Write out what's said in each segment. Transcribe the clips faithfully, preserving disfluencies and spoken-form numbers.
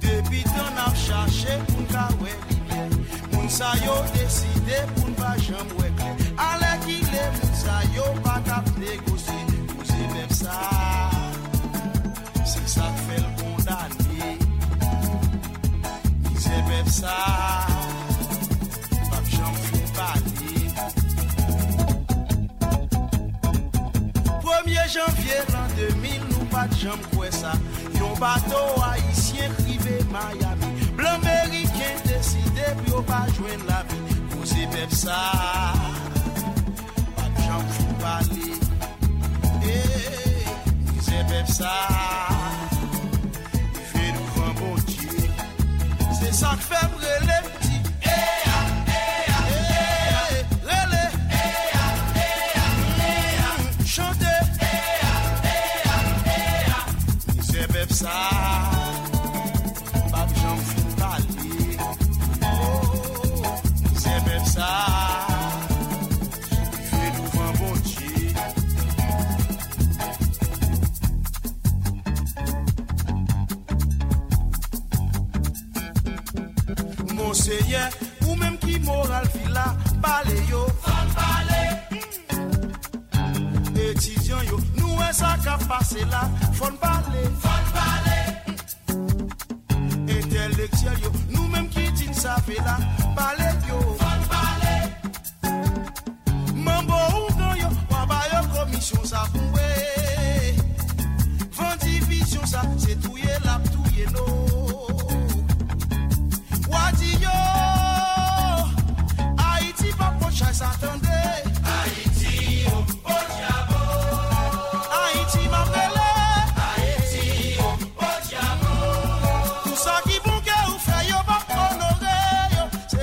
Depuis ton a cherché pour kawe, moun sa yo décidé pour pas jamais wekle. Allez qu'il est moun sa yo pas cap négocier, vous c'est même ça. C'est ça fait le condamné. Ils c'est même ça. Pas jamais parler. premier janvier l'an deux mille nous pas jamais quoi ça. Yon bateau haïtien privé Miami. L'Américain décide puis on va joindre la vie. Vous c'est même ça. Pas de gens font parler. Eh, vous c'est même ça. Il fait nous voir bon Dieu. C'est ça que fait brûler petit. Eh, ça. Monseigneur, ou même qui moral fila, parlez yo, parlez. Étudiant yo, nous est ça qu'a passé là, faut parler, faut parler. Intellectuel yo, nous même qui dit ça fait là, parlez yo, faut parler. Mambo ou non yo, on va yo commission ça poué. Vendi vision ça, c'est touyer la touyer non. Haïti pas pour chasser s'attendait. Haïti au Podiabo. Haïti m'a Haïti au Podiabo. Tout ça qui bon que vous faites, vous pas honorer. C'est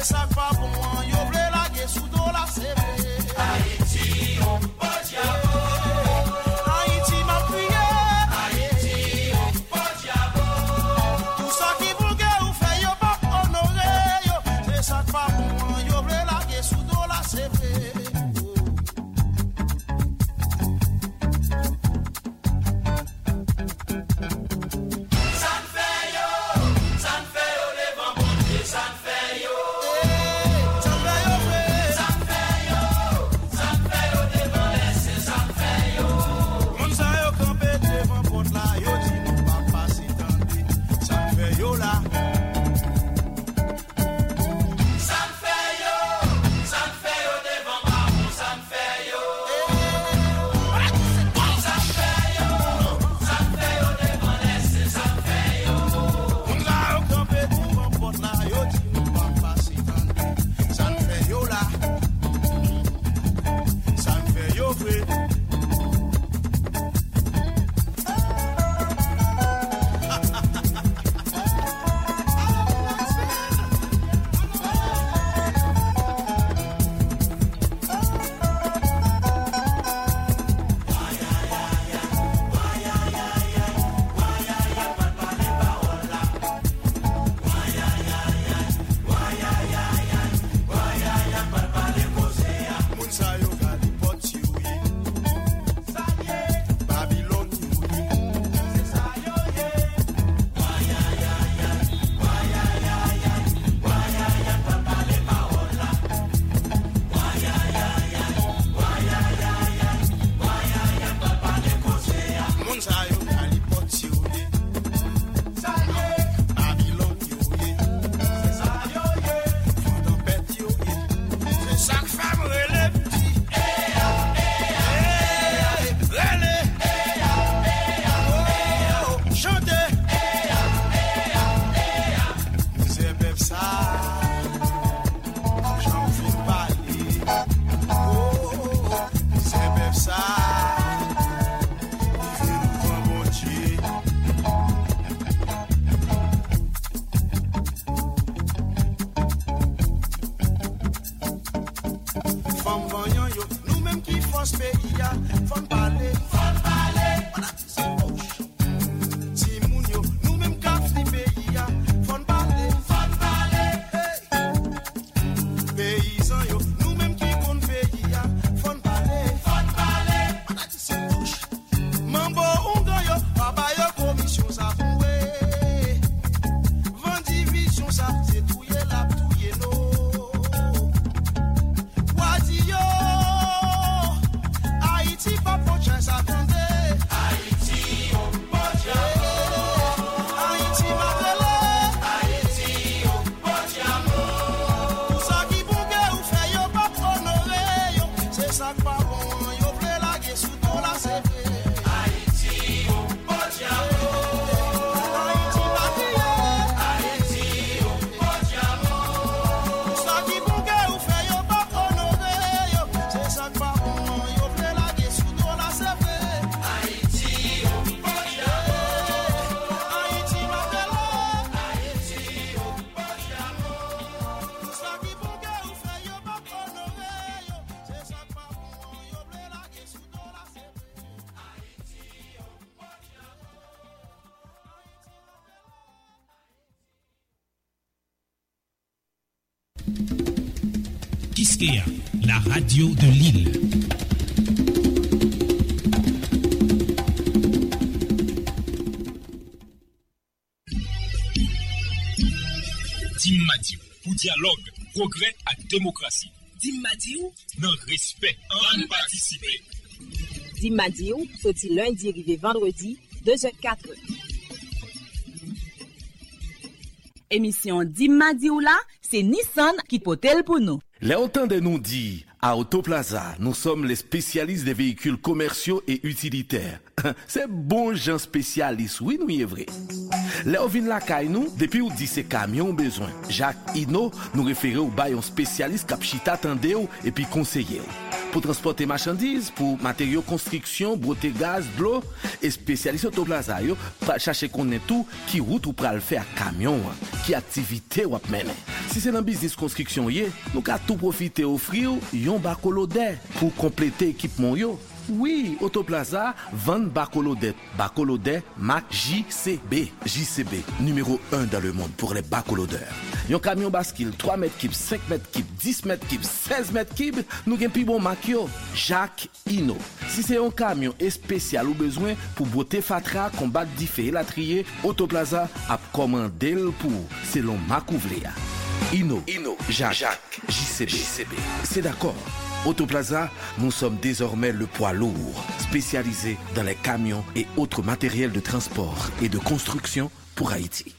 Femme qui force pays à femme parler, femme parler. Kiskeya, la radio de Lille. Dim ma diw, pour dialogue, progrès et démocratie. Dim ma diw, non respect, en participer. Dim ma diw, sorti lundi arrivé vendredi, deux heures quatre. Émission Dim ma diw là, c'est Nissan qui potel pour nous. L'entente nous dit, à Autoplaza, nous sommes les spécialistes des véhicules commerciaux et utilitaires. C'est bon gens spécialistes, oui, nous y est vrai. L'envine la caille nous, depuis où dit ces camions besoin. Jacques Hino nous référait au bail un spécialiste capchita tendeo et puis conseiller. Pour transporter marchandises, pour matériaux construction, beauté gaz, de l'eau, et spécialiste Autoplaza, yo, chercher qu'on est tout, qui route ou pral faire camion, qui activité ou mener. Si c'est dans business construction, yé, nous ka tout profiter offrir yon bacolodé pour compléter équipement yo. Oui, Autoplaza vend bacolodé, bacolodé marque J C B, J C B numéro un dans le monde pour les bacolodeurs. Yon camion bascule trois mètres cubes, cinq mètres cubes, dix mètres cubes, seize mètres cubes, nous gen pi bon marque yo, Jacques Hino. Si c'est un camion spécial ou besoin pour beauté fatra, combattre diffé la trier, Autoplaza a commandé le pour selon marque ou vle ya. Ino, Ino, Jacques, Jacques J C B. J C B. C'est d'accord. Autoplaza, nous sommes désormais le poids lourd, spécialisé dans les camions et autres matériels de transport et de construction pour Haïti.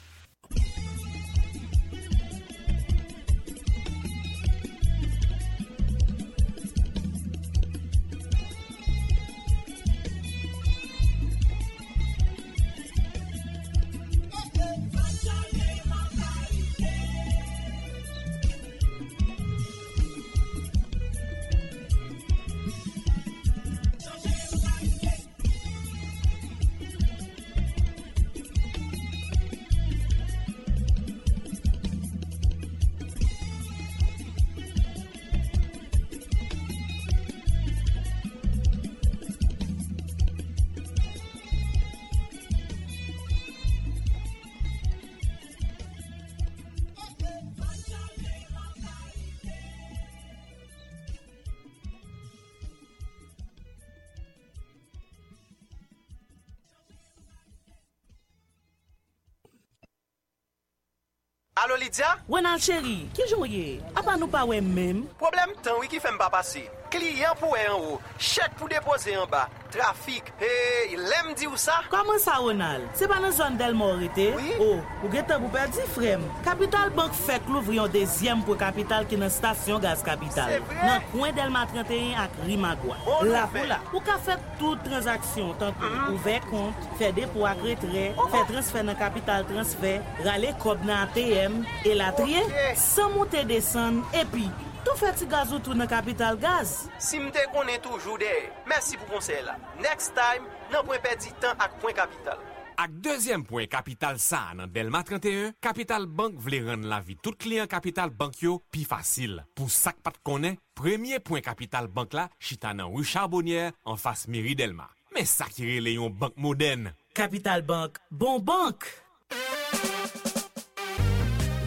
Allô Lydia? Wenal chéri, qui joye? A pas nous pas ouais même. Problème temps oui qui fait m'pas passer. Client pour en haut, chèque pour déposer en bas. Trafic. Hey, l'aime dit ou ça? Comment ça Ronald? C'est pas dans zone d'Elmorité? Oui? Oh, ou gètan pour perdre frème. Capital Bank fait l'ouvrir un deuxième pour Capital qui dans station gaz Capital. Dans coin Delma trente et un à Rimagoua. Là pour là, ou ka fait toute transaction tant que ouvert compte, faire dépôt à retrait, faire transfert dans Capital Transfer, râler cob dans A T M et la trier sans monter descendre et puis tout fait gaz ou tout dans Capital Gaz. Si m'te connais toujours d'air. Merci pour conseil là. Next time, n'en point perdre temps avec point Capital. Ak deuxième point Capital ça dans Belma trente et un, Capital Bank vle rendre la vie tout client Capital Bank yo pi facile. Pour ça que pas connaît, premier point Capital Bank là, chita nan rue Charbonnière en face mairie Delma. Mais ça qui relè yon banque moderne. Capital Bank, bon banque.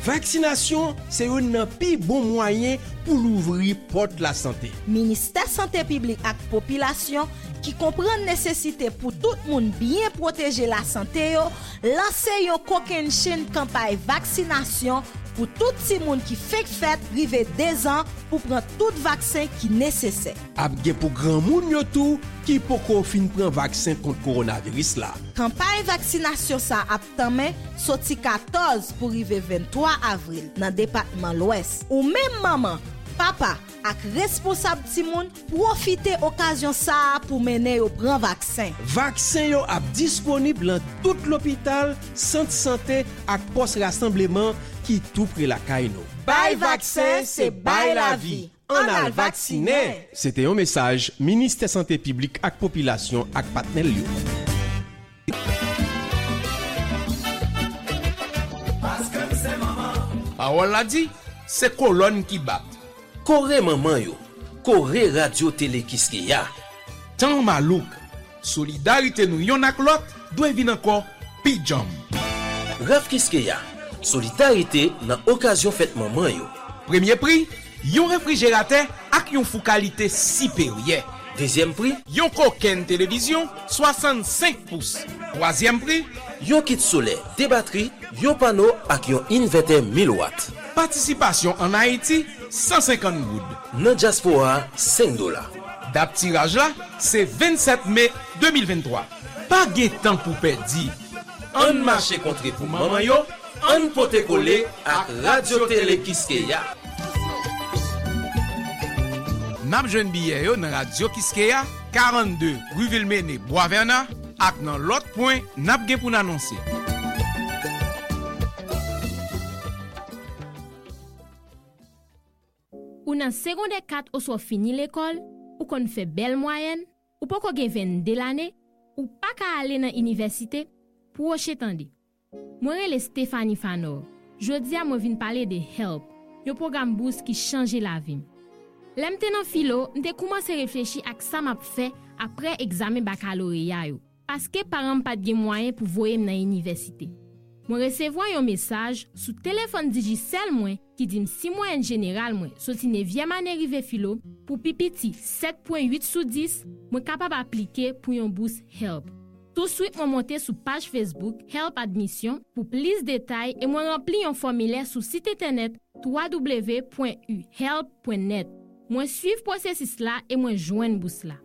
Vaccination, c'est un plus bon moyen pour l'ouvrir porte la santé. Ministère santé publique et population qui comprend nécessité pour tout le monde bien protéger la santé, lancer une coquine chaîne campagne vaccination pour tout le monde qui fait fête rivé deux ans pour prendre tout vaccin qui nécessaire. Abge pour grand monde yo tout qui pour qu'on fin prend vaccin contre coronavirus là. Campagne vaccination ça a tamé sorti quatorze pour rivé vingt-trois avril dans département l'Ouest. Ou même maman, papa ak responsable ti moun profiter occasion ça pour mener au prend vaccin. Vaccin yo a disponible dans tout l'hôpital, centre santé ak poste rassemblement qui tout près la caïno. Bay vaccin c'est bay la vie. On a vacciné. C'était un message ministère santé publique ak population ak patnel yo. Ah on l'a dit, c'est colonne qui bat. Coré maman yo, Coré radio télé Kiskeya. Tant malouk, solidarité nous yon ak lot, doit vin encore pijam. Raf Kiskeya, solidarité nan occasion fête maman yo. Premier prix, yon réfrigérateur ak yon fou qualité supérieure. Deuxième prix, yon coquine télévision soixante-cinq pouces. Troisième prix, yon kit solaire, des batteries, yon panneau ak yon inverteur mille watts. Participation en Haïti cent cinquante goud. Nan diaspora cinq dollars. Date tirage là, c'est vingt-sept mai deux mille vingt-trois. Pas de temps pour perdre. On marche contre pour maman yo, on pote coller à Radio Télé Kiskeya. Nam jeune billet yo nan Radio Kiskeya quarante-deux rue Villemene Boisvernat ak nan l'autre point n'ap gen pou n'annoncer. Ou nan secondaire quatre ou so fini l'école, ou kon fait belle moyenne, ou poko gen vingt-deux l'année, ou pa ka aller nan université pour chetande. Moi rele Stéphanie Fanor. Jodi a moi vinn parler de help, yo programme bourse qui changer la vie. Lèm te nan philo, m'te commencé réfléchir ak sa m'a fait après examen baccalauréat yo, parce que parents pa gen moyen pour voyer nan université. Moi recevoir un message sou téléphone Digicel moi qui dit si moi en général moi sorti neuvième année rivé philo pour pipiti sept virgule huit sur dix moi capable appliquer pour une bourse help. Tout de suite moi monter sur page Facebook help admission pour plus détails et moi remplir un formulaire sur site internet double-u double-u double-u point u help point net. Moi suivre processus là et moi joindre bourse là.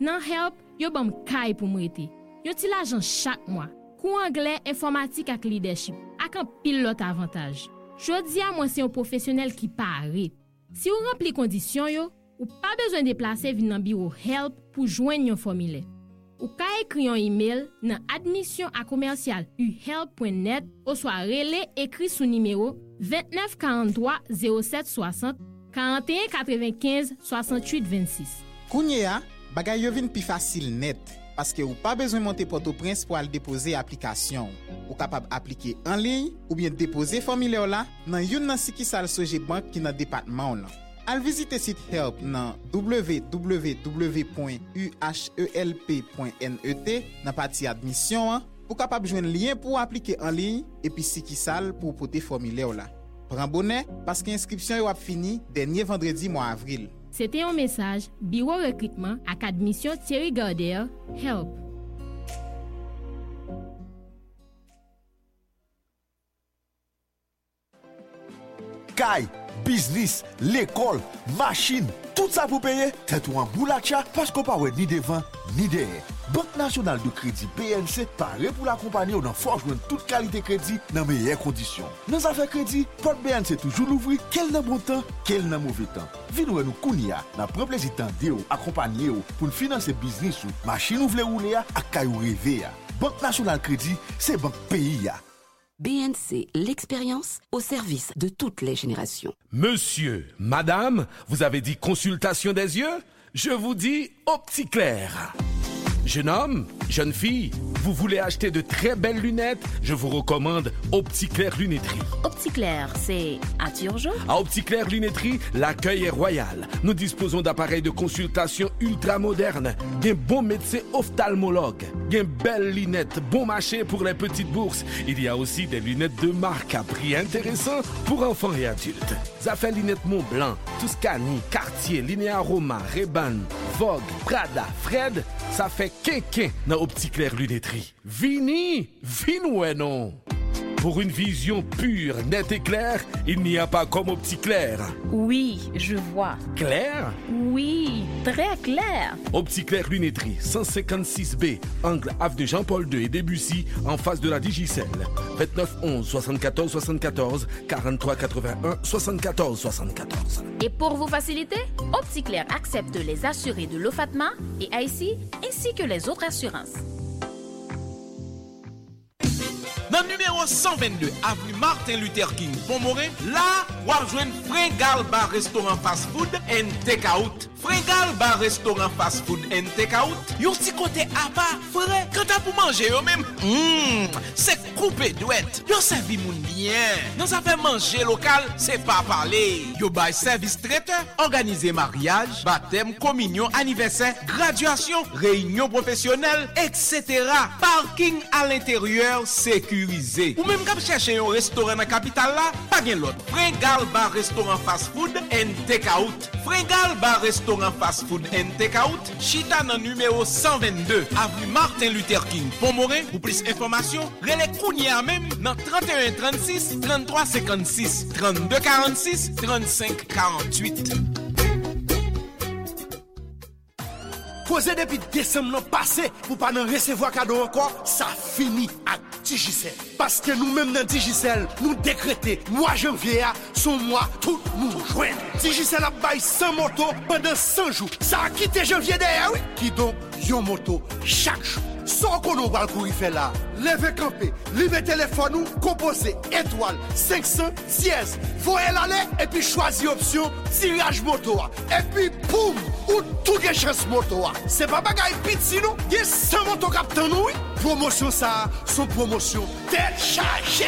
Nan help yo ban kay pour moi rete. Yo ti l'argent chaque mois. Cours anglais, informatique ak leadership ak un pilote avantage. Jodi a moi c'est un professionnel qui paraît. Si ou rempli condition yo, ou pas besoin déplacer vinn nan bureau help pour joindre yon formulaire. Ou ka écrit un email nan admission at commercial u help point net ou soit relé écrit sous numéro vingt-neuf quarante-trois zéro sept soixante quarante et un quatre-vingt-quinze soixante-huit vingt-six. Kounye a, bagay yo vinn pi facile net. Parce que vous pas besoin monter Port-au-Prince pour aller déposer application. Vous capable appliquer en ligne ou bien déposer formulaire là dans une nan sikisal Soje Bank qui dans département là. Al visiter site help dans double-u double-u double-u point u help point net dans partie admission pour capable joindre lien pour appliquer en ligne et puis sikisal pour porter formulaire là. Prends bonnet parce que inscription yo a fini dernier vendredi mois avril. C'était un message bureau recrutement à admission Thierry Garder help. Kay, business, l'école, machine, tout ça pour payer, tête ou en boulacha parce qu'on pas ni devant ni derrière. Banque Nationale de Crédit B N C paraît pour l'accompagner dans force de toute qualité crédit dans meilleures conditions. Nos affaires crédit, porte B N C toujours l'ouvrir, quel dans bon temps, quel dans mauvais temps. Vino nous kounia, n'a prend plaisir d'aider accompagner pour financer business ou machine ou vle rouler à caillou rêver. Banque Nationale Crédit, c'est banque pays. B N C, l'expérience au service de toutes les générations. Monsieur, madame, vous avez dit consultation des yeux, je vous dis Opticlair. Jeune homme, jeune fille, vous voulez acheter de très belles lunettes? Je vous recommande Opticlair Lunetterie. Opticlair, c'est à Turgeon? À Opticlair Lunetterie, l'accueil est royal. Nous disposons d'appareils de consultation ultra modernes, d'un bon médecin ophtalmologue, d'une belle lunette, bon marché pour les petites bourses. Il y a aussi des lunettes de marque à prix intéressant pour enfants et adultes. Ça fait lunettes Montblanc, Tuscany, Cartier, Linea Roma, Ray-Ban, Vogue, Prada, Fred. Ça fait quinquin dans Opticlair Lunetterie. Vini, vinoué non. Pour une vision pure, nette et claire, il n'y a pas comme Opticlair. Oui, je vois. Clair? Oui, très clair. Opticlair Lunetterie, cent cinquante-six B, angle avenue de Jean-Paul deux et Debussy, en face de la Digicel. vingt-neuf onze soixante-quatorze soixante-quatorze, quarante-trois quatre-vingt-un soixante-quatorze soixante-quatorze. Et pour vous faciliter, Opticlair accepte les assurés de l'O F A T M A et A I C I, ainsi que les autres assurances. Dans le numéro cent vingt-deux, avenue Martin Luther King, Pont-Morin, là, on va rejoindre Frégal ba Restaurant Fast Food and Takeout. Frégal ba Restaurant Fast Food and Takeout. Yon si côté à bas, frais, quand t'as pour manger eux même, mm, c'est coupé douette. Yon servi moun bien. Dans sa fait manger local, c'est pas parler. Yon bay service traiteur, organiser mariage, baptême, communion, anniversaire, graduation, réunion professionnelle, et cetera. Parking à l'intérieur, sécurité. Ou même quand chercher un restaurant dans capitale là, pas gain l'autre. Frégal ba Restaurant Fast Food and Takeout. Frégal ba Restaurant Fast Food and Takeout. Chita dans numéro cent vingt-deux, avenue Martin Luther King, Pont-Morin. Pour plus d'informations, relais Kounia même dans trente et un trente-six, trente-trois cinquante-six, trente-deux quarante-six, trente-cinq quarante-huit. Posé depuis décembre passé, pour pas n'en recevoir cadeau encore, ça finit à Digicel. Parce que nous-mêmes dans Digicel, nous décrétons, mois janvier, son mois, tout nous joint. Digicel a baillé cent motos pendant cent jours. Ça a quitté janvier derrière, oui. Qui donc, yon moto chaque jour. Sans qu'on nous parle pour y faire là. Levez camper, levez téléphone ou composez étoile cinq cents sièges. Voyez l'aller et puis choisir option tirage moto. Et puis boum, ou tout les chances moto. C'est pas bagaille petit nous, il y a cent motos captant nous. Promotion ça, son promotion téléchargée.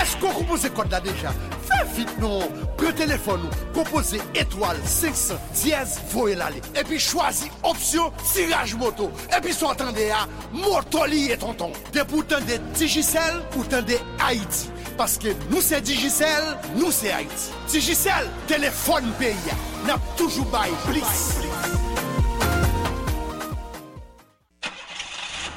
Est-ce qu'on compose code là déjà? Fais vite non. Prenez téléphone ou composez étoile cinq cents sièges. Voyez l'aller et puis choisir option tirage moto. Et puis soit attendez à Motoli et tonton. De pourtant de Digicel, pourtant de Haïti. Parce que nous c'est Digicel, nous c'est Haïti. Digicel, téléphone pays. N'a toujours bail, please.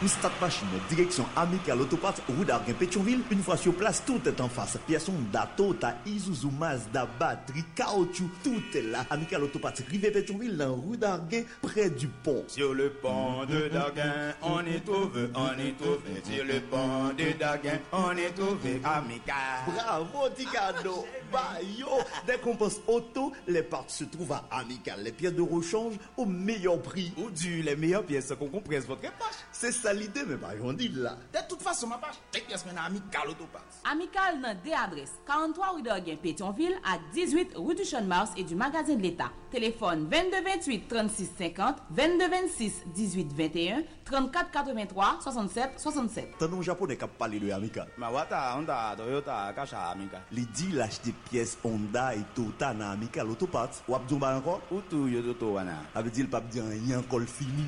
Une start machine direction Amical Autoparts, rue d'Arguin Pétionville. Une fois sur place, tout est en face. Pièces d'Ato, ta Isuzu, Mazda, batterie, caoutchouc, tout est là. Amical Autoparts, rive Pétionville, dans rue d'Arguin, près du pont. Sur le pont de Darguin, on est trouvé, on est trouvé. Sur le pont de Darguin, on est trouvé. Amical. Bravo, Ticado. Bayo. Dès qu'on pense auto, les parts se trouvent à Amical. Les pièces de rechange au meilleur prix. Ou du, les meilleures pièces qu'on comprenne votre page. C'est ça. L'idée, mais pas on dit là. De toute façon, ma page, t'es pièce maintenant Amical Autopath. Amical n'a des adresses quarante-trois rue d'Orguin Pétionville à dix-huit rue du Champ-de-Mars et du Magasin de l'État. Téléphone vingt-deux vingt-huit trente-six cinquante, vingt-deux vingt-six dix-huit vingt et un, trente-quatre quatre-vingt-trois soixante-sept soixante-sept. T'as nos japonais qui parlent de Amical. Ma wata, Honda, Toyota, Kacha, Amical. L'idée, l'acheter pièces Honda et Toyota dans Amical Autopath. Ou abdouba encore? Ou tout, yodoto, wana. Avec dit le pape dit, il y a encore fini.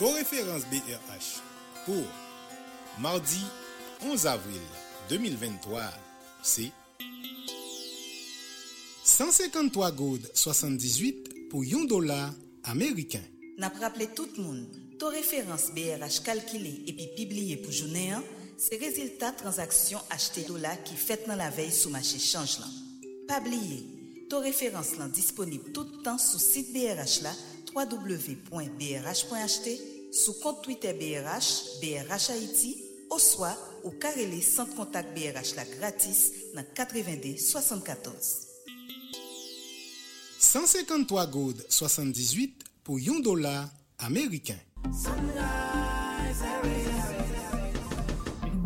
Vos références B R H pour mardi onze avril deux mille vingt-trois, c'est cent cinquante-trois gold soixante-dix-huit pour un dollar américain. N'a pas rappelé tout le monde, vos références B R H calculées et puis publiées pour journée, c'est résultat transaction achetées dollars qui fait dans la veille sous marché change. Pas oublier, vos références disponibles tout le temps sur site B R H là. w w w point b r h point h t, sous compte Twitter B R H, B R H Haïti, au soir, ou carrelé sans contact B R H la gratis dans quatre-vingt-deux soixante-quatorze. cent cinquante-trois gold soixante-dix-huit pour un dollar américain.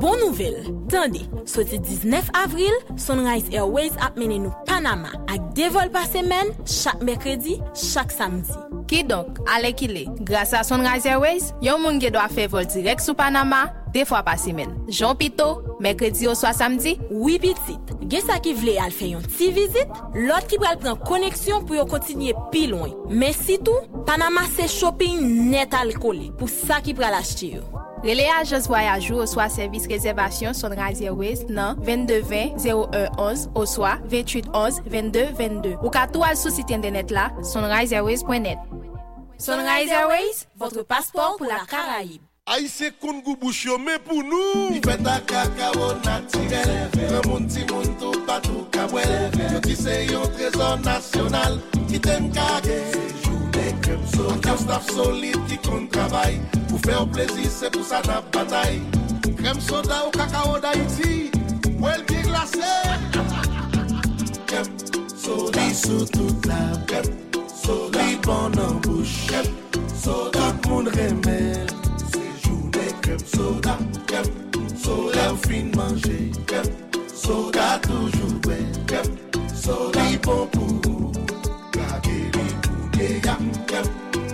Bonne nouvelle. Tandis, sorti dix-neuf avril, Sunrise Airways a mené nous Panama avec deux vols par semaine, chaque mercredi, chaque samedi. Qui donc, allez qui l'est. Grâce à Sunrise Airways, yon moun ge doit faire vol direct sous Panama deux fois par semaine. Jean Pito, mercredi ou soit samedi, oui petit. Gen sa ki vle al fè yon ti visite, l'autre qui pral prend connexion pour yon continuer pi loin. Mais si tout, Panama c'est shopping net alcoolé pour ça qui pral acheter yo. Relais agence voyage ou soit service réservation Sunrise Airways nan vingt-deux vingt zéro un onze ou soit vingt-huit onze vingt-deux vingt-deux. Ou ka tout al sou site internet la sunrise airways point net. Sunrise Airways, votre passeport pour la Caraïbe. Aïssé Koungou Bouchio, mais pour nous! Il fait un cacao naturel, un monde qui monte au bateau cabouel. Je dis c'est un trésor national qui t'aime caguer. Journée crème soda, un staff solide qui compte travail. Pour faire plaisir, c'est pour ça la bataille. Crème soda au cacao d'Haïti, pour elle bien glacée. Crème soda sur toute la crème soda, bon en bouche. Crème soda, mon remède. Crème soda, crème soda, fin manger, crème soda toujours belle, crème soda bon pour la guérite, crème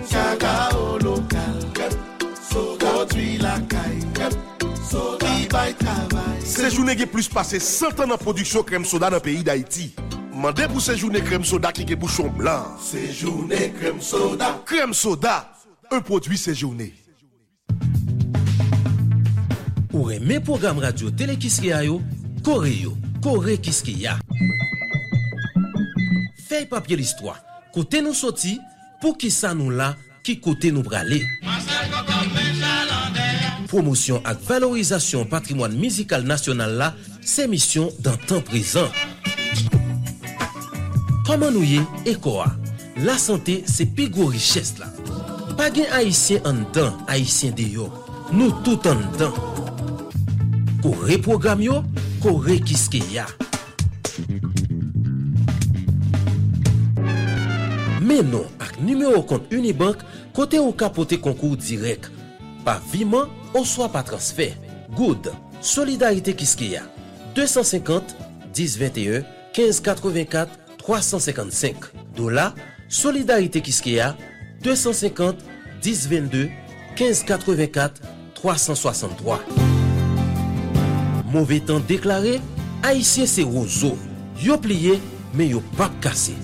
cacao local, crème soda produit la caille, crème soda by travail. Ces journées qui plus passé cent ans en production crème soda dans le pays d'Haïti. Mandez pour ces journées crème soda qui est bouchon blanc. Ces journées crème soda, crème soda, un produit ces journées. Ou remet programme radio télé Kiskeya yo, kore yo, kore Kiskeya. Feuille papier l'histoire, côté nous sorti, pour qui ça nous là, qui côté nous bralé. Promotion ak valorisation patrimoine musical national là, c'est mission dans temps présent. Comment nous y et quoi? La santé c'est plus gros richesse là. Pas gain haïtien en dedans, haïtien dehors. Nous tout en dedans. Coré programme yo, coré Kiskeya. Mais non, avec numéro compte Unibank, côté au capote concours direct. Pas virement, ou soit pas transfert. Good. Solidarité Kiskeya. deux cent cinquante, dix vingt et un, quinze quatre-vingt-quatre, trois cent cinquante-cinq. Dollar, Solidarité Kiskeya. deux cent cinquante, dix vingt-deux, quinze quatre-vingt-quatre, trois cent soixante-trois. Mauvais temps déclaré, haïtien c'est roseau. Yo plié, mais yo pas cassé.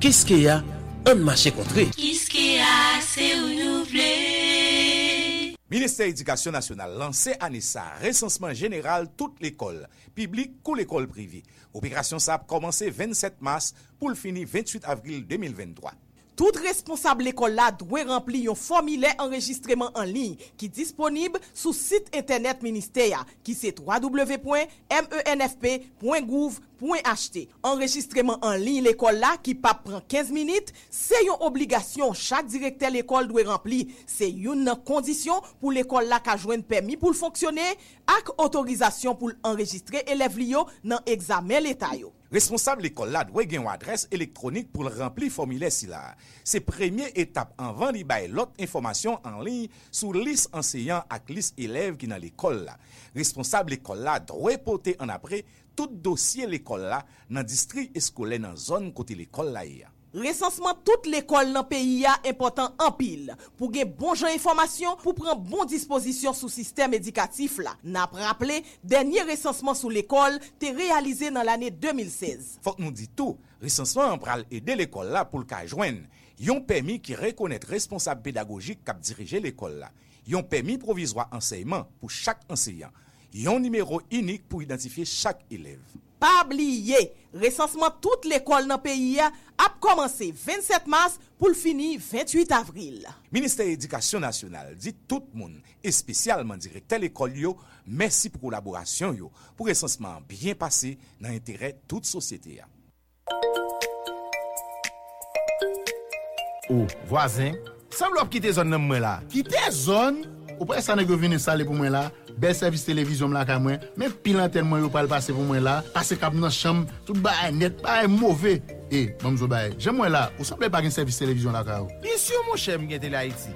Kiskeya, un marché contré. Kiskeya, c'est renouvelé. Ministère Éducation nationale lancé année ça recensement général toute l'école, publique ou l'école privée. Opération ça a commencé vingt-sept mars pour le finir vingt-huit avril deux mille vingt-trois. Tout responsable l'école là doit remplir un formulaire enregistrement en ligne qui est disponible sur site internet ministère qui c'est double vé double vé double vé point m e n f p point gouv point h t. Enregistrement en ligne l'école là qui pas prend quinze minutes, c'est une obligation chaque directeur l'école doit remplir. C'est une condition pour l'école là qu'a joindre permis pour fonctionner avec autorisation pour enregistrer élève li yo dans examen l'état yo. Responsable l'école là doit gagner une adresse électronique pour remplir formulaire si là. C'est première étape avant d'y bailler l'autre information en ligne sur liste enseignant et liste élève qui dans l'école là. Responsable l'école là doit porter en après tout dossier l'école là dans district scolaire dans zone côté l'école là. Recensement toute l'école dans pays a important en pile pour gain bon genre information pour prendre bon disposition sous système éducatif là. N'a rappelé dernier recensement sous l'école t'est réalisé dans l'année deux mille seize. Faut que nous dit tout, recensement pral aider l'école là pour le ca joindre yon permis qui reconnaître responsable pédagogique qui diriger l'école là. Yon permis provisoire enseignement pour chaque enseignant. Yon numéro unique pour identifier chaque élève. Pas oublier, recensement toute l'école dans pays a commencé vingt-sept mars pour le finir vingt-huit avril. Ministère Éducation nationale dit tout le monde et spécialement directeur l'école yo, merci pour collaboration yo pour recensement bien passé dans intérêt toute société. Ou voisin, semble quitter zone nan moi là. Quitter zone ou presse nèg venir saler pour moi là. Bel service télévision là ka moi mais pile antenne moi yo pa le passer pour moi là passer cap dans chambre tout bail net pas mauvais et mamzo bail j'aime moi là ou semble pas un service télévision là ka. Bien sûr mon cher m'gè Télé Haïti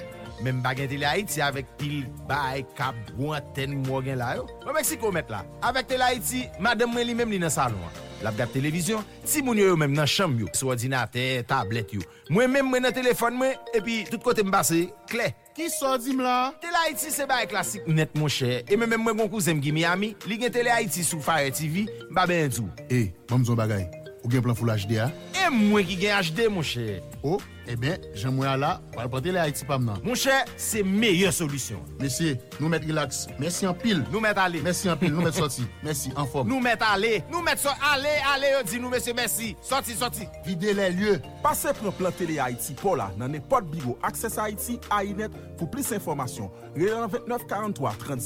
Même bagay Télé Haïti avec pile bail cap antenne Morgan là. Au Mexique mettre là. Avec Télé Haïti, madame li même li dans salon. La regarde télévision, si moun yo même dans chambre yo, sur ordinateur, tablette yo. Moi même moi dans téléphone moi et puis tout côté me passer clair. Qui sort dim là? Télé Haïti c'est bail classique net mon cher. Et même même moi mon cousin qui Miami, li gen Télé Haïti sur Fire T V, m'pa ben dou. Eh, bon son bagay. Ou gen plan full H D a? Et moi qui gen H D mon cher. Oh, eh bien, j'aimerais là, pour porter les Haïti pas maintenant. Mon cher, c'est meilleure solution. Monsieur, nous mettre relax. Merci en pile. Nous mettre aller. Merci en pile. Nous mettre sorti. Merci en forme. Nous mettre aller. Nous mettre sorti. Allez, allez, dis nous monsieur merci. Sorti, sorti. Videz les lieux. Passez pour planter les Haïti pour là. Dans n'importe bureau. Access Haïti, Ainet. Pour plus d'informations, réunion vingt-neuf quarante-trois trente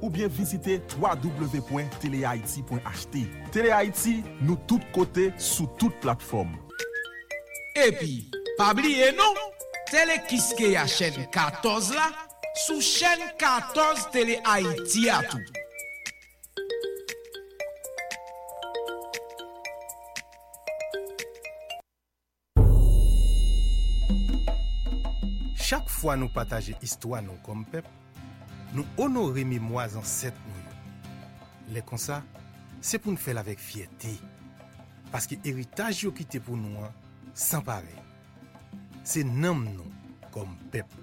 ou bien visitez w w w point télé haïti point h t. Télé Haïti, nous tous côtés, sous toutes plateformes. Et puis, pas oublier non, Télé Kiskeya chaîne quatorze là, sous chaîne quatorze Télé Haïti à tout. Chaque fois nous partageons histoire nous comme peuple, nous honorer mémoire ancêtre nous. Les comme ça, c'est pour nous faire avec fierté parce que héritage qui était pour nous. Sans pareil. C'est nom nous comme peuple.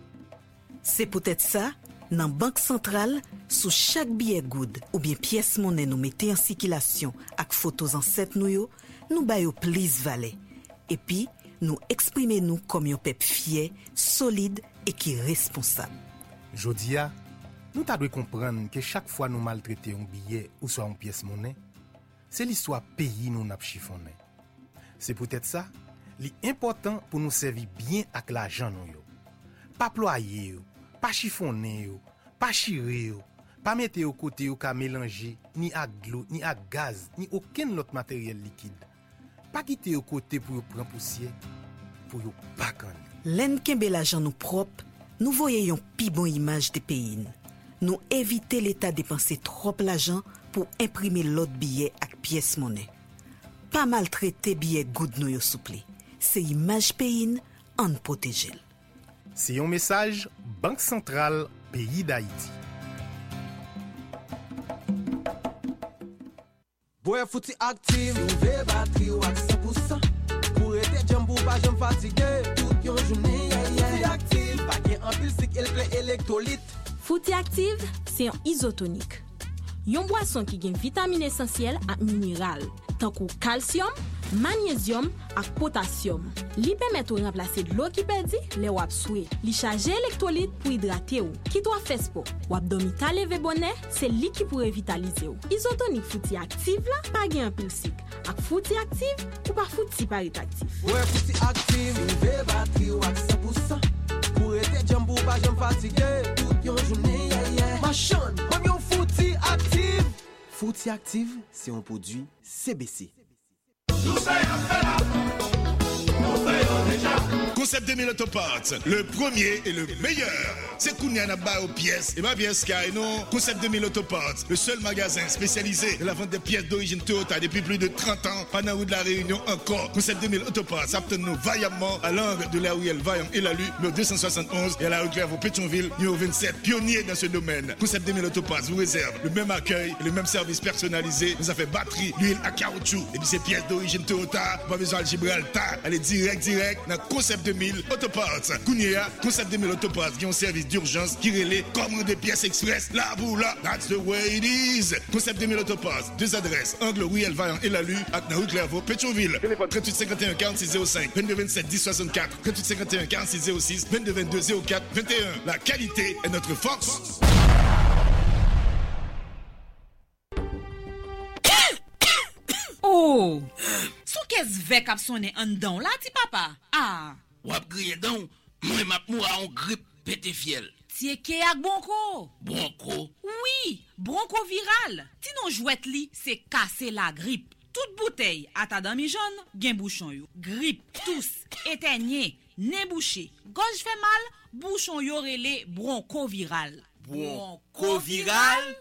C'est peut-être ça, dans banque centrale, sous chaque billet good ou bien pièce monnaie nous mettez en circulation avec photos ancêtres nous yo, nous baillons plus valet. Et puis nous exprimer nous comme un peuple fier, solide et qui responsable. Jodia, nous ta doit comprendre que chaque fois nous maltraiter un billet ou soit une pièce monnaie, c'est l'histoire pays nous n'a chiffonné. C'est peut-être ça. L'important pour nous servir bien avec l'argent nous yo. Pas ployer, pas chiffonner, pas chirer, pas mettre au côté ou ka mélanger ni à l'eau, ni à gaz, ni aucun autre matériel liquide. Pas quitter au côté pour prendre poussière, pour yo pas canne. L'en kembe l'argent nous propre, nous voyons pi bon image des pays. Nous éviter l'état dépenser trop l'argent pour imprimer l'autre billet avec pièce monnaie. Pas maltraiter billet good nous yo soupli. C'est image pays en protéger. C'est un message Banque Centrale Pays d'Haïti. Boy Fouti Active, nouvelle batterie ou cent pour cent. Pour aider Jambou pas jamais fatigué toute une journée. Fouti Active, pas gain en pile c'est elle électrolyte. Fouti Active, c'est un isotonique. Une boisson qui gagne vitamines essentielles et minérales, tant que calcium, magnésium et potassium. Li permet de remplacer de l'eau qui perdit, les wap soué. Li charge électrolyte pour hydrater ou. Qui doit faire sport? Wap dormita levé bonnet, c'est li qui pour revitaliser ou. Isotonique Fouti Active là, pas gain impulsif. Ak Fouti Active ou pas Fouti Parit Active. Ouais, Fouti Active, nouvelle batterie ou cent pour cent. Pour aider Jambou pas jamais fatigué toute une journée. Machan, on yon Fouti Active. Fouti Active, c'est un produit C B C. Nous savons déjà. Concept deux mille Autoparts, le premier et le meilleur. C'est Kouniana Ba aux pièces. Et ma pièce Sky, non. Concept deux mille Autoparts, le seul magasin spécialisé de la vente des pièces d'origine Toyota depuis plus de trente ans. Pendant route de la Réunion encore. Concept deux mille Autoparts, obtenons vaillamment à l'angle de la ruelle Vaillant et la Lue, numéro deux cent soixante et onze, et à la Reclève au Pétionville, numéro vingt-sept, pionnier dans ce domaine. Concept deux mille Autoparts vous réserve le même accueil, le même service personnalisé. Nous a fait batterie, l'huile à caoutchouc. Et puis ces pièces d'origine Toyota, pas besoin de Gibraltar. Allez direct, direct, dans Concept deux mille Autoparts. Kounia, Concept deux mille Autoparts, qui ont service d'urgence, qui relaie, commande des pièces express, là, vous, là, that's the way it is. Concept deux mille Autoparts, deux adresses, Angle, Ruelle, Vaillant et la Lue, Atnaou, Clairvaux, Pétionville. Téléphone trente-huit cinquante et un quarante-six zéro cinq, vingt-deux vingt-sept dix soixante-quatre, trente-huit cinquante et un quarante-six zéro six, vingt-deux vingt-deux zéro quatre, vingt et un. La qualité est notre force. Oh! Sou qu'est-ce vek ap sonne en dan la ti papa? Ah! Wap griye dan, moi m'a moura en grippe pété fiel. Tie ke ak bronco? Bronco? Oui, bronco viral. Ti non jouet li, c'est casser la grippe. Toute bouteille à ta dami jaune, gen bouchon yo. Grippe, tous, éteigné, nez bouché. Gorge fait mal, bouchon yo relé bronco viral. Bronco viral?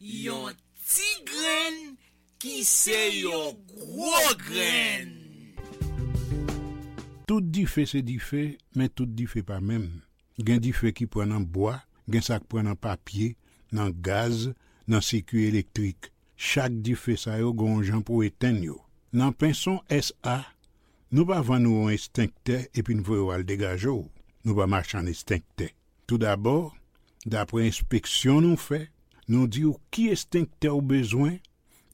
Yon ti graine. Qui c'est yon gros grain? Tout dit fait c'est dit fait, mais tout dit fait pas même. gen di fè ki pran nan bois, gen sa ki pran nan papier, nan gaz, nan sécu électrique. Chaque di fè sa yo gon jan pou éteindre yo. Nan pinson S A, nous pa vann nou un extincteur et puis nous voyons al dégager ou. Nous pa marche en extincteur. Tout d'abord, d'après inspection nous fait, nous dit qui extincteur ou besoin,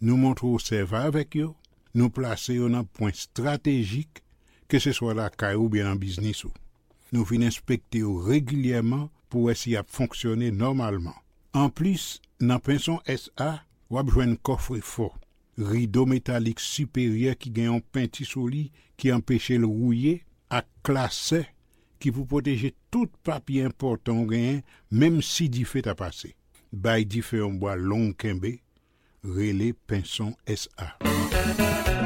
nous montre au serveur avec yo, nous placer yo nan point stratégique que ce soit la caille ou bien en business ou. Nous fin inspecter yo régulièrement pour essayer à fonctionner normalement. En plus, nan pension S A, ou a joindre coffre fort, rideau métallique supérieur qui gagne un peinti soli qui empêchait le rouiller, à classé qui pour protéger tout papier important gagne même si di fait à passer. Bail di fait en bois long kembe, relais pension S A.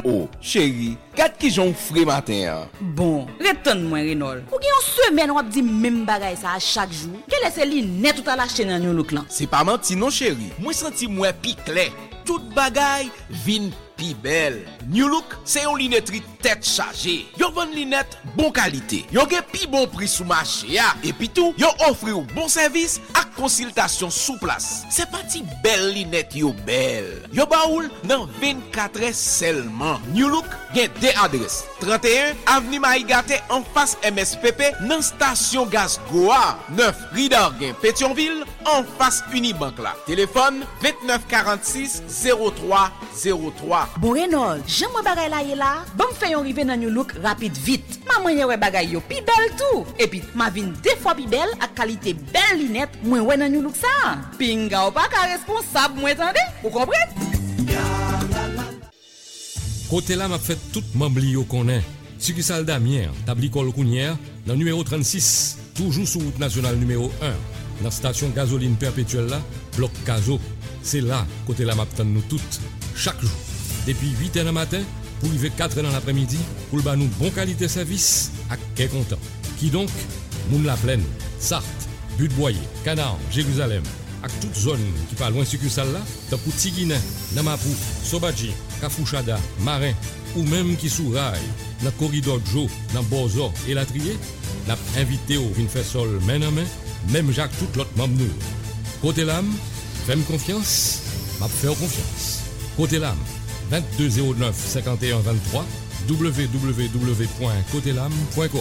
Oh, chérie, quatre qui j'ont frais matin. Bon, retourne-moi, Renol. Ou bien une semaine, on a dit même bagaille ça à chaque jour. Que laissez li net tout à l'acheter dans New Look là. C'est pas menti, non, chérie. Moi, senti moi pi clair. Toute bagaille vin pi belle. New Look, c'est une lunetterie tête chargée. Yon vend lunettes bon qualité. Yon gen pi bon prix sous marché a. Et puis tout, yon offre un bon service ak consultation sous place. C'est pas ti belle lunette yo belle. Yon baoul nan vingt-quatre heures seulement. New Look gen deux adresses. trente et un avenue Maïgate en face M S P P nan station gaz Goa. neuf Ridard gen Pétionville en face Unibank là. Téléphone vingt-neuf quarante-six zéro trois zéro trois. Bon Renaud, j'aime moi bagay la yela, bon fè yon rive nan New Look rapide vite. Maman yè wè bagay yo pi bel tout. Et puis ma vin deux fois pi bel ak qualité belle lunette, mwen wè nan New Look ça. Pinga ou pa ka responsable mwen tande, ou comprenez? Côté l'âme a fait tout membli yo konnen. Succursale Damien, Tablicol Kounière, dans numéro trente-six, toujours sur route nationale numéro un, dans station gasoline perpétuelle là, bloc Caso. C'est là, côté la map tant nous toutes, chaque jour. Depuis huit heures du matin, pour arriver quatre heures dans l'après-midi, pour ba nous bon qualité service, à quel content. Qui donc? Moun la Plaine, Sarthe, Butte-Boyer, Canard, Jérusalem, à toute zone qui pas loin succursale là, dans pour Tiguinin, Namapou, Sobadji, Kafouchada, Marin, ou même qui souraille, dans Corridor Joe, dans Bozo et Latrier, n'a invité au vin faire sol main en main, même Jacques toute l'autre membre. Côté l'âme, fais-moi confiance, m'a fait confiance. Côté l'âme, vingt-deux zéro neuf cinquante et un vingt-trois, w w w point côté l'âme point com.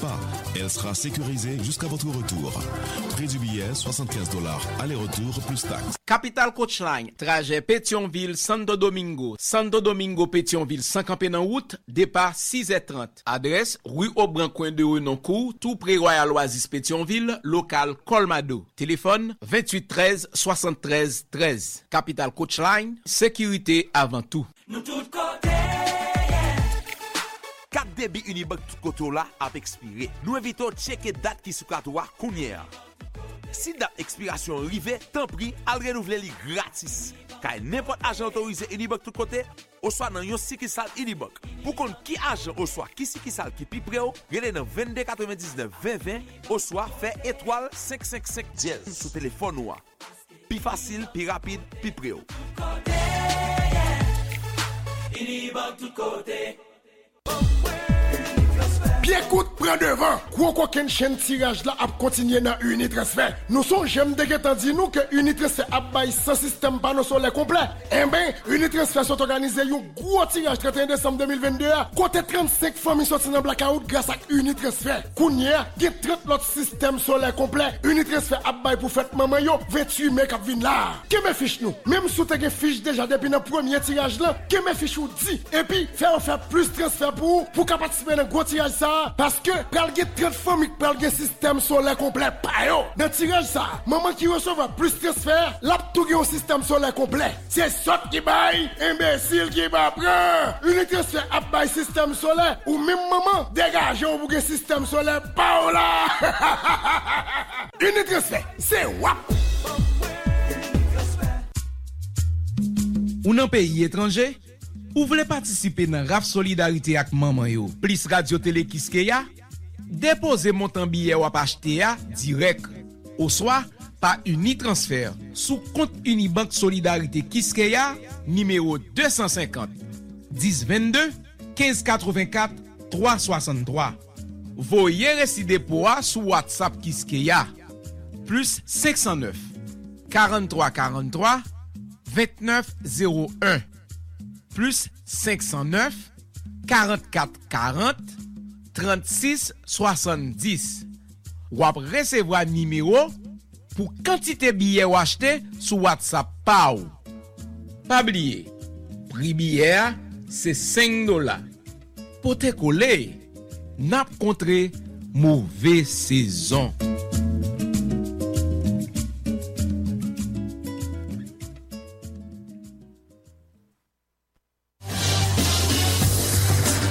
pas, elle sera sécurisée jusqu'à votre retour. Prix du billet soixante-quinze dollars aller-retour plus taxes. Capital Coachline, trajet Pétionville Santo Domingo, Santo Domingo Pétionville Saint-Campénan route, départ six heures trente. Adresse rue Aubran coin de Renoncourt, tout près Royal Oasis Pétionville, local Colmado. Téléphone vingt-huit treize soixante-treize treize. Capital Coachline, sécurité avant tout. Nous tous côtés. Carte débit Unibank tout côté là a expiré. Nous invitons checker date qui sous carte wa kounière. Si date expiration arrivé, tant pis, à renouveler li gratis. Car n'importe agent autorisé Unibank tout côté ou soit dans yon succursale Unibank. Pour qu'on qui agent ou soit qui succursale qui pi près, relé dans vingt-deux quatre-vingt-dix-neuf vingt vingt ou soit fait étoile cinq cinq cinq dièse sous téléphone ou. Pi facile, pi rapide, pi près. Unibank tout côté. Pierre Coute prend devant. Gros coquin chaîne tirage là a continuer dans Unitransfer. Nous sommes j'aime de qu'étant dit nous que Unitransfer a bail sans système panneau solaire complet. Eh ben Unitransfer sont organisé un gros tirage trente et un décembre deux mille vingt-deux. Côté trente-cinq familles sorti dans blackout grâce à Unitransfer. Kounier, il y a trente autres systèmes solaire complet. Unitransfer a bail pour fête maman yo vingt-huit mai qui vient là. Qu'est-ce fiche nous? Même si tu as fiche déjà depuis dans premier tirage là, qu'est-ce fiche ou dit? Et puis faire faire plus transfert pour pour participer dans gros tirage ça. ça parce que pral gen trente famille pral gen système solaire complet pa yo. Dans tirage ça, maman qui recevra plus transfert, l'a tout gen système solaire complet. C'est sot qui bail, imbécile qui va prendre. Unitransfer a bail système solaire ou même maman dégage ou pour gen système solaire pa là. Unitransfer, c'est wap. Ou nan pays étranger, ou voulez participer dans Raf Solidarité avec maman yo. Plus radio télé Kiskeya, déposez montant billet ou acheter direct au soir par Unitransfer sous compte Unibank Solidarité Kiskeya numéro deux cent cinquante, dix vingt-deux, quinze quatre-vingt-quatre, trois cent soixante-trois. Voyez reçu dépôt sur WhatsApp Kiskeya plus cinq cent neuf, quarante-trois quarante-trois, vingt-neuf zéro un plus cinq cent neuf, quarante-quatre quarante, trente-six soixante-dix. Ou ap recevoir numéro pour quantité billet ou acheter sur WhatsApp pa ou. Pas oublier, prix billet c'est cinq dollars. Pour te coller, n'a pas contré mauvaise saison.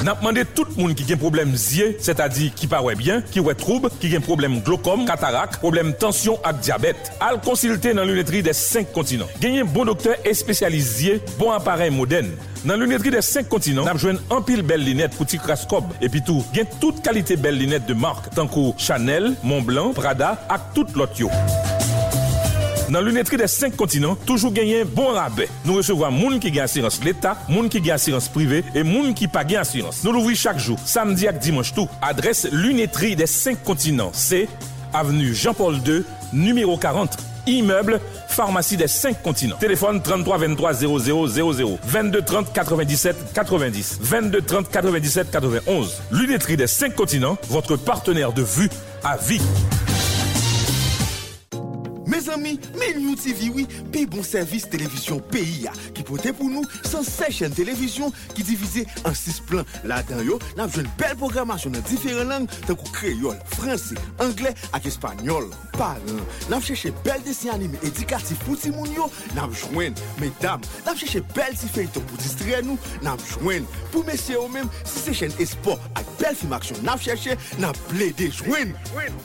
N'a demandé tout monde qui a un problème yeux, c'est-à-dire qui pas bien, qui ouais trouble, qui a un problème glaucome, cataracte, problème tension et diabète. Al consulter dans Lunetterie des cinq continents. Gagnez bon docteur et spécialisé, bon appareil moderne. Dans Lunetterie des cinq continents, n'a joine en pile belle lunette pour Ticrascob et puis tout, gagne toute qualité belle lunette de marque, tant que Chanel, Montblanc, Prada et toute l'autre yo. Dans Lunetterie des cinq continents, toujours gagner bon rabais. Nous recevons moun qui gagne assurance l'État, moun qui gagne assurance privée et moun qui pas gagne assurance. Nous l'ouvrons chaque jour, samedi et dimanche tout. Adresse Lunetterie des cinq continents, c'est avenue Jean-Paul deux, numéro quarante, immeuble Pharmacie des cinq continents. Téléphone trente-trois vingt-trois zéro zéro zéro zéro, vingt-deux trente quatre-vingt-dix-sept quatre-vingt-dix, vingt-deux trente quatre-vingt-dix-sept quatre-vingt-onze. Lunetterie des cinq continents, votre partenaire de vue à vie. Mes amis, Menu T V, oui, puis bon service télévision P I A, qui pote pour nous cent seize chaînes télévision qui divisées en six plans. Là-dedans, yo, nous avons une belle programmation dans différentes langues, tant que créole, français, anglais et espagnol. Parlant, nous avons cherché belles dessins animés éducatifs pour tout le monde. Nous avons joué, mesdames, nous avons cherché belles feuilletons pour distraire nous. Nous avons joué, pour messieurs eux-mêmes, si c'est chaîne Esport et belle film action, nous avons cherché, nous avons plaidé, joué.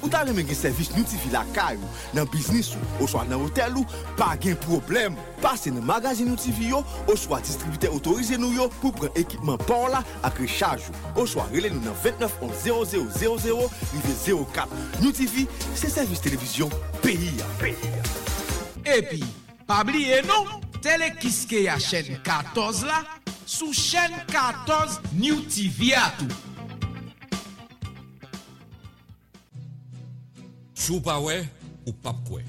Nous avons un service Menu T V, la caille, dans business. Au choix dans l'hôtel ou pas de problème. Passez dans le magasin ou T V au choix distributeur autorisé nous yo pour prendre équipement pour là à recharge. Au choix relais nous dans vingt-neuf onze zéro zéro zéro zéro niveau zéro quatre. Nous T V c'est service télévision pays. Et puis pas oublier non Télé Kiskeya chaîne quatorze là sous chaîne quatorze New T V à tout. Choupa ouais ou pas quoi.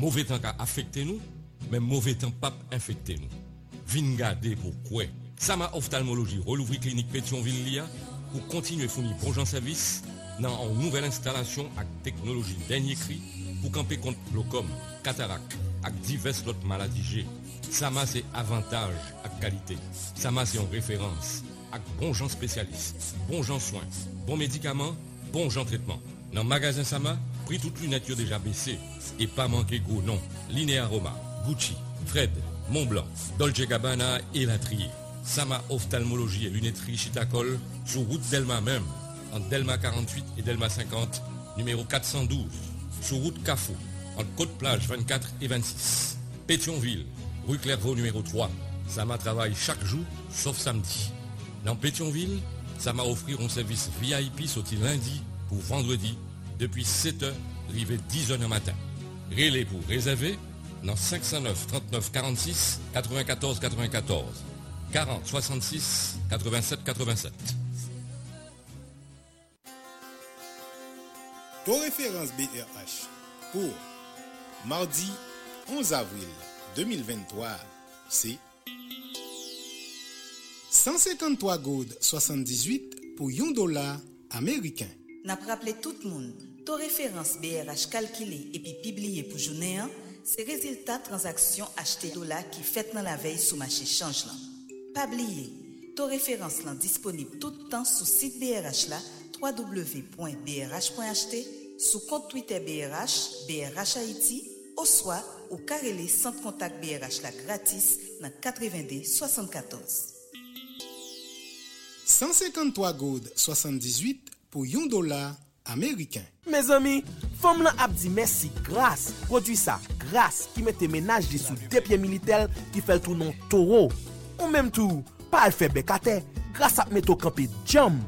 Mauvais temps qu'a affecté nous, mais mauvais temps pas infecté nous. Vin garder pourquoi. Sama Ophthalmologie relouvri clinique Pétionville-Lia pour continuer fournir bon gens service dans une nouvelle installation avec technologie dernier cri pour camper contre glaucome, cataracte avec diverses autres maladies G. Sama c'est avantage avec qualité. Sama c'est en référence avec bon gens spécialistes, bon gens soins, bon médicaments, bon gens traitements. Dans le magasin Sama, prix toute lunette déjà baissé et pas manqué gros nom. Linéa Roma, Gucci, Fred, Montblanc, Dolce Gabbana et Latrier. Sama Ophthalmologie et Lunetterie Chitacol sur route Delma même, entre Delma quarante-huit et Delma cinquante, numéro quatre cent douze. Sur route Cafou, entre Côte-Plage vingt-quatre et vingt-six. Pétionville, rue Clairvaux numéro trois. Sama travaille chaque jour, sauf samedi. Dans Pétionville, Sama offrir un service V I P sauté lundi pour vendredi. Depuis sept heures, arrivé dix heures du matin. Relais pour réserver dans cinq cent neuf, trente-neuf, quarante-six, quatre-vingt-quatorze, quatre-vingt-quatorze, quarante, soixante-six, quatre-vingt-sept, quatre-vingt-sept. Pour référence B R H, pour mardi onze avril deux mille vingt-trois, c'est cent cinquante-trois gold soixante-dix-huit pour un dollar américain. N'a pas rappelé tout le monde. To référence B R H calculée et puis publiée pour journée, c'est résultat transaction acheté dollar qui fait dans la veille sous marché change là. Pas oublier, to référence là disponible tout le temps sur site B R H là w w w point b r h point h t sous compte Twitter B R H, B R H Haïti, ou soit au carré les centres contact B R H la gratis dans quatre-vingt-deux soixante-quatorze. cent cinquante-trois gold soixante-dix-huit pour un dollar américain. Mes amis, femme la ap di merci grâce, produit ça grâce qui mette ménage dessous deux pieds militaires qui fait tout non taureau. Ou même tout, pas le fait bécaté, grâce à mettre au campé jam,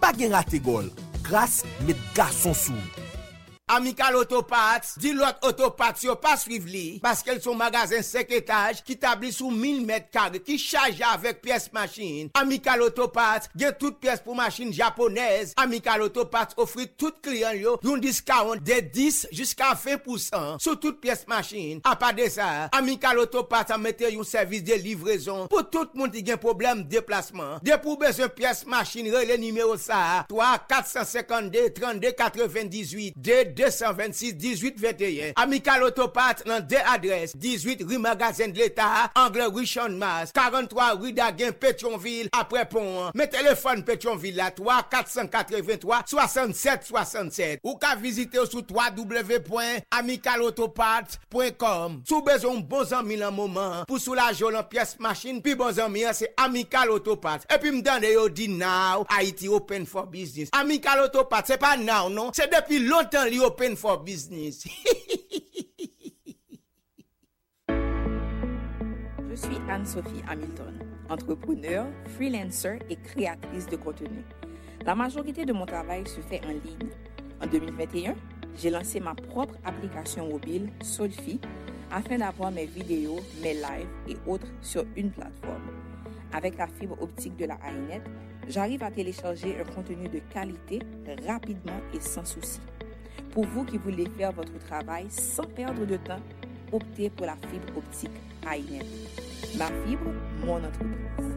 pas gain raté gol, grâce met garçon sous. Amical Autoparts, dit l'autre Autoparts, yo pas suivre li, parce qu'elles sont magasin cinq étages, qui établit sous mille mètres carrés, qui charge avec pièces machine. Amical Autoparts, gagne toutes pièces pour machine japonaise. Amical Autoparts offre tout client yo, yon discount de dix jusqu'à vingt pour cent, sur toutes pièces machine. À part de ça, Amical Autoparts mette yon service de livraison, pour tout monde qui gagne problème déplacement. De pour besoin pièces machine, relais numéro ça, trois quatre cinq deux, trente-deux quatre-vingt-dix-huit, deux deux six, un huit deux un. Amical Autopath dans deux adresses. dix-huit rue Magasin de l'État, Angle rue Champ-de-Mars, quarante-trois rue Daguin, Pétionville, après Pont. Mes téléphones Pétionville à trois quatre cent quatre-vingt-trois soixante-sept soixante-sept. Ou qu'à visiter sur w w w point amical autopath point com. Sous besoin bons amis en moment, pour soulager en pièce machine, puis bons amis c'est Amical Autopath. Et puis me donne yo dit now, Haiti open for business. Amical Autopath, c'est pas now non, c'est depuis longtemps open for business. Je suis Anne-Sophie Hamilton, entrepreneur, freelancer et créatrice de contenu. La majorité de mon travail se fait en ligne. En deux mille vingt et un, j'ai lancé ma propre application mobile, Solfi, afin d'avoir mes vidéos, mes lives et autres sur une plateforme. Avec la fibre optique de la Ainet, j'arrive à télécharger un contenu de qualité rapidement et sans souci. Pour vous qui voulez faire votre travail sans perdre de temps, optez pour la fibre optique Ainet. Ma fibre, mon entreprise.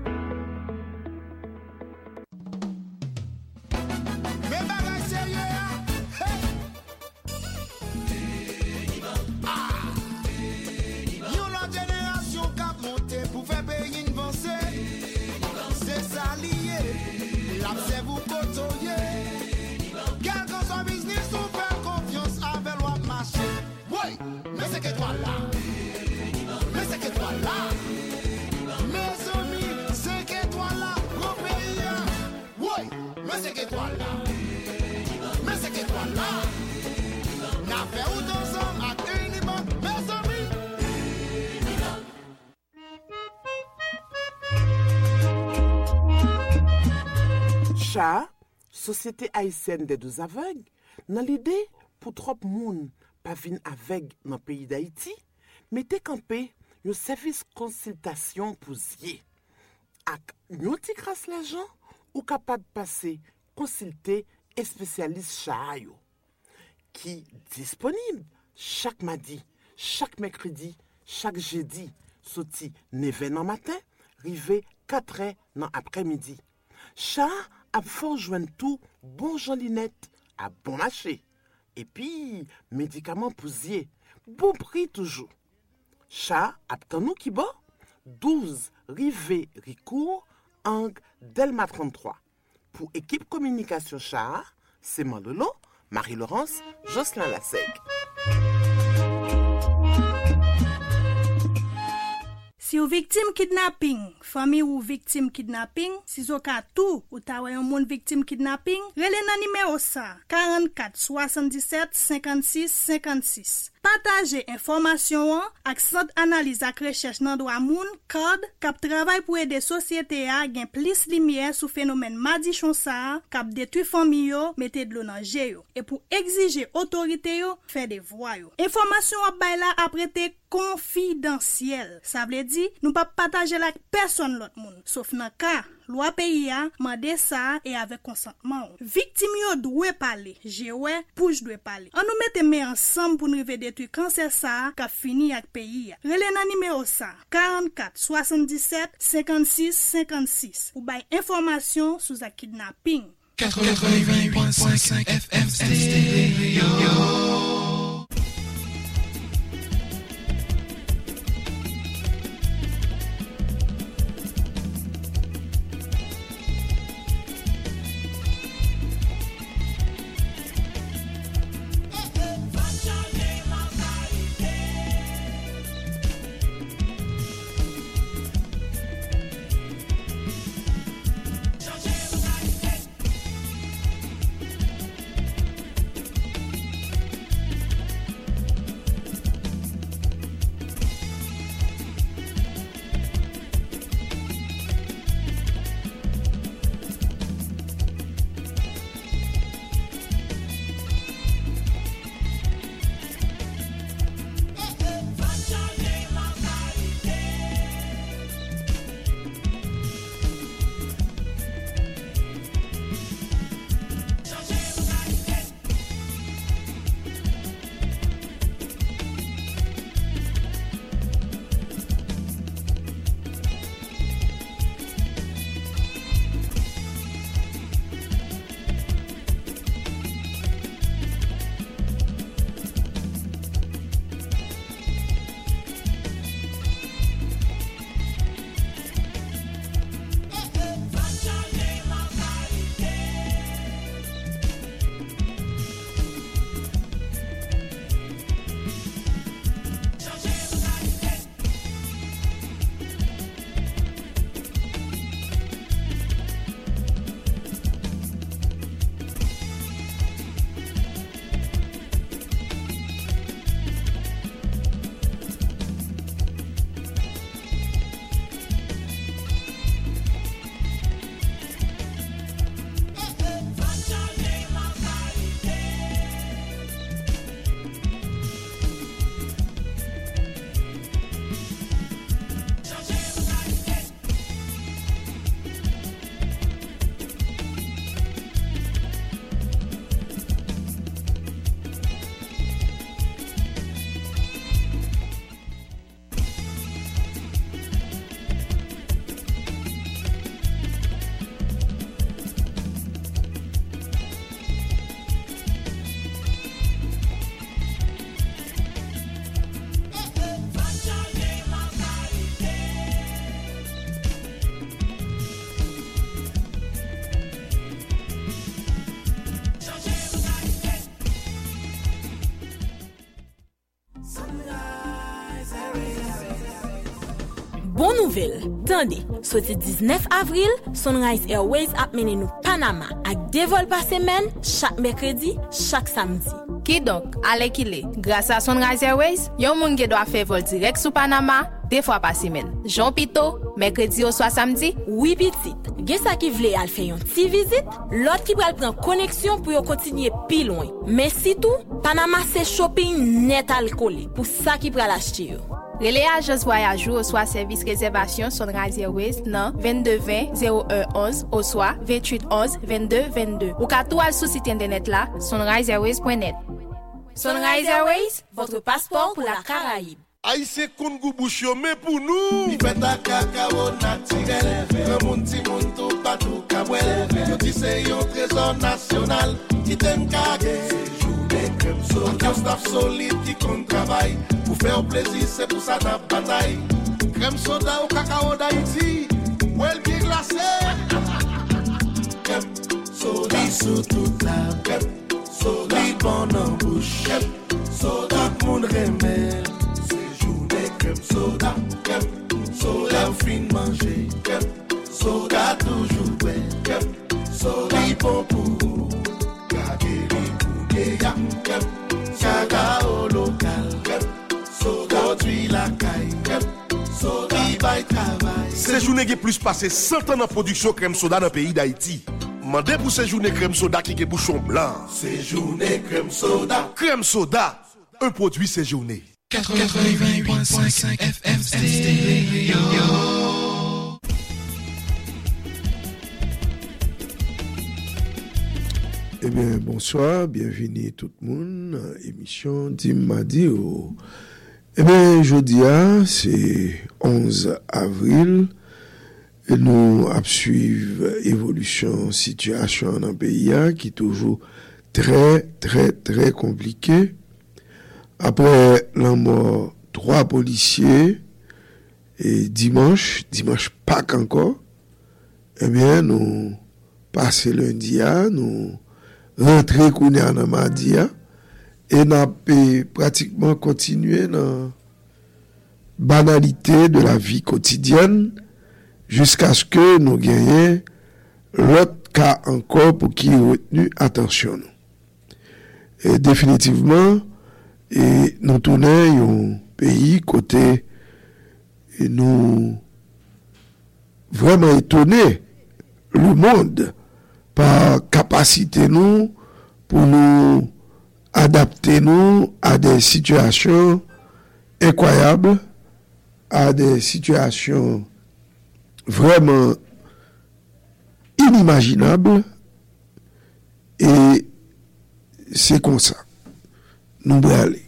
Cha, société haïtienne des deux aveugles, dans l'idée pour trop monde pas venir aveugle dans le pays d'Haïti, mettez campé un service consultation pour yé. Ak yon ti grâce les gens ou capable passer consulter et spécialiste cha yo qui disponible chaque mardi, chaque mercredi, chaque jeudi, sorti neuf heures matin, rivé quatre heures dans après-midi. Cha à fort joindre tout bon Jean Linette à bon marché et puis médicaments poussier bon prix toujours. Cha attend nous qui bon douze rivé Ricourt Ang Delma trente-trois pour équipe communication Cha c'est Mandolo, Marie-Laurence, Jocelyn Lassègue. Si ou victime kidnapping, famille ou victime kidnapping, si zo ka tou ou ta wè yon moun victime kidnapping, rele nan numéro sa quarante-quatre soixante-dix-sept cinquante-six cinquante-six. Partager information ak sent analyse ak recherche nan droit moun code k'ap travail pou aider société a gen plus lumière sou phénomène madichon sa k'ap détruit famille yo, mette de l'eau nan jè yo et pou exiger autorité yo fè des voix yo. Information ap bay la ap rete confidentiel. Ça veut dire nous pas partager la personne l'autre monde sauf dans cas loi pays a mandé ça et avec consentement. Victime yo doit parler, jewe pouche doit parler. On nous mette main ensemble pour nous river détruire cancer ça qu'a fini avec pays. Relé nan numéro ça quarante-quatre soixante-dix-sept cinquante-six cinquante-six ou bay information sous a kidnapping. quatre-vingt-huit virgule cinq F M Stereo. bonne nouvelle. Tandis, sorti dix-neuf avril, Sunrise Airways a mené nous Panama avec deux vols par semaine, chaque mercredi, chaque samedi. Qui donc, allez qui l'est. Grâce à Sunrise Airways, yon moun ge doit faire vol direct sous Panama deux fois par semaine. Jean Pito, mercredi ou soit samedi, oui petit. Gen sa ki vle al fè yon ti visite, l'autre qui pral pran connexion pour continuer pi loin. Mais si tout, Panama c'est shopping net alcoolé pour ça qui pral acheter yo. Relais agence voyage ou soit service réservation Sunrise Airways nan vingt-deux vingt zéro un onze ou soit vingt-huit onze vingt-deux vingt-deux. Ou ka tout al sou site internet la sunrise airways point net. Sunrise Airways, votre passeport pour la Caraïbe. Aïssé Koungou Bouchomé pour nous. Il fait un cacao naturel. Un monde qui monte au bateau Kabouel. Je dis c'est un trésor national. Qui t'aime cagué. C'est jour des crèmes soda. Un staff solide qui compte travail. Pour faire plaisir, c'est pour ça ta bataille. Crème soda au cacao d'Haïti. Ou elle bien glacée. Crème soda. Sur toute la crème soda. Bon en bouche. Crème soda. Mon remède. Crème soda, crème soda, fin manger, crème soda toujours belle, crème soda bon pour garder les bouquets, crème cacao local, crème soda tu la caille, crème soda by travail. Ces journées qui plus passé cent ans en production crème soda dans le pays d'Haïti. Mandez pour ces journées crème soda qui est bouchon blanc. Ces journées crème soda, crème soda, un produit ces journées. quatre-vingt-huit virgule cinq F M Stereo. Eh bien, bonsoir, bienvenue tout le monde. Émission Dim ma diw. Eh bien, jeudi, c'est onze avril. Et nous suivons l'évolution situation dans le pays qui est toujours très, très, très compliquée. Après la mort, trois policiers, et dimanche, dimanche Pâques encore, eh bien, nous passons lundi, à, nous rentrons kounya dans mardi, à, et nous avons pratiquement continué dans banalité de la vie quotidienne, jusqu'à ce que nous gagnions l'autre cas encore pour qui retenu attention. Et définitivement, et nous tournons un pays côté et nous vraiment étonnés le monde par capacité nous pour nous adapter nous à des situations incroyables, à des situations vraiment inimaginables, et c'est comme ça. Nous allons aller.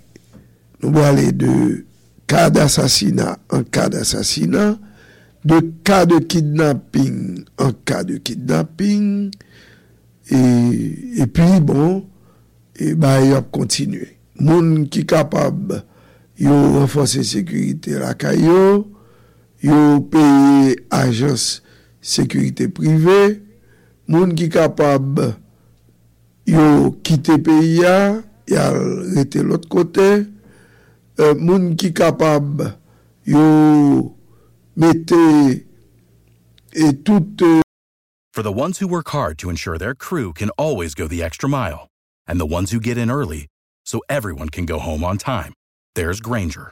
Nous allons aller de cas d'assassinat en cas d'assassinat, de cas de kidnapping en cas de kidnapping, et, et puis bon, et bah, il va continuer. Moun qui capable, il va renforcer sécurité la caillou, il va payer agence sécurité privée, moun qui capable, il va quitter pays ya, il a arrêté l'autre côté, euh, moun qui capable, yo mettez et tout. Euh... For the ones who work hard to ensure their crew can always go the extra mile, and the ones who get in early so everyone can go home on time, there's Grainger,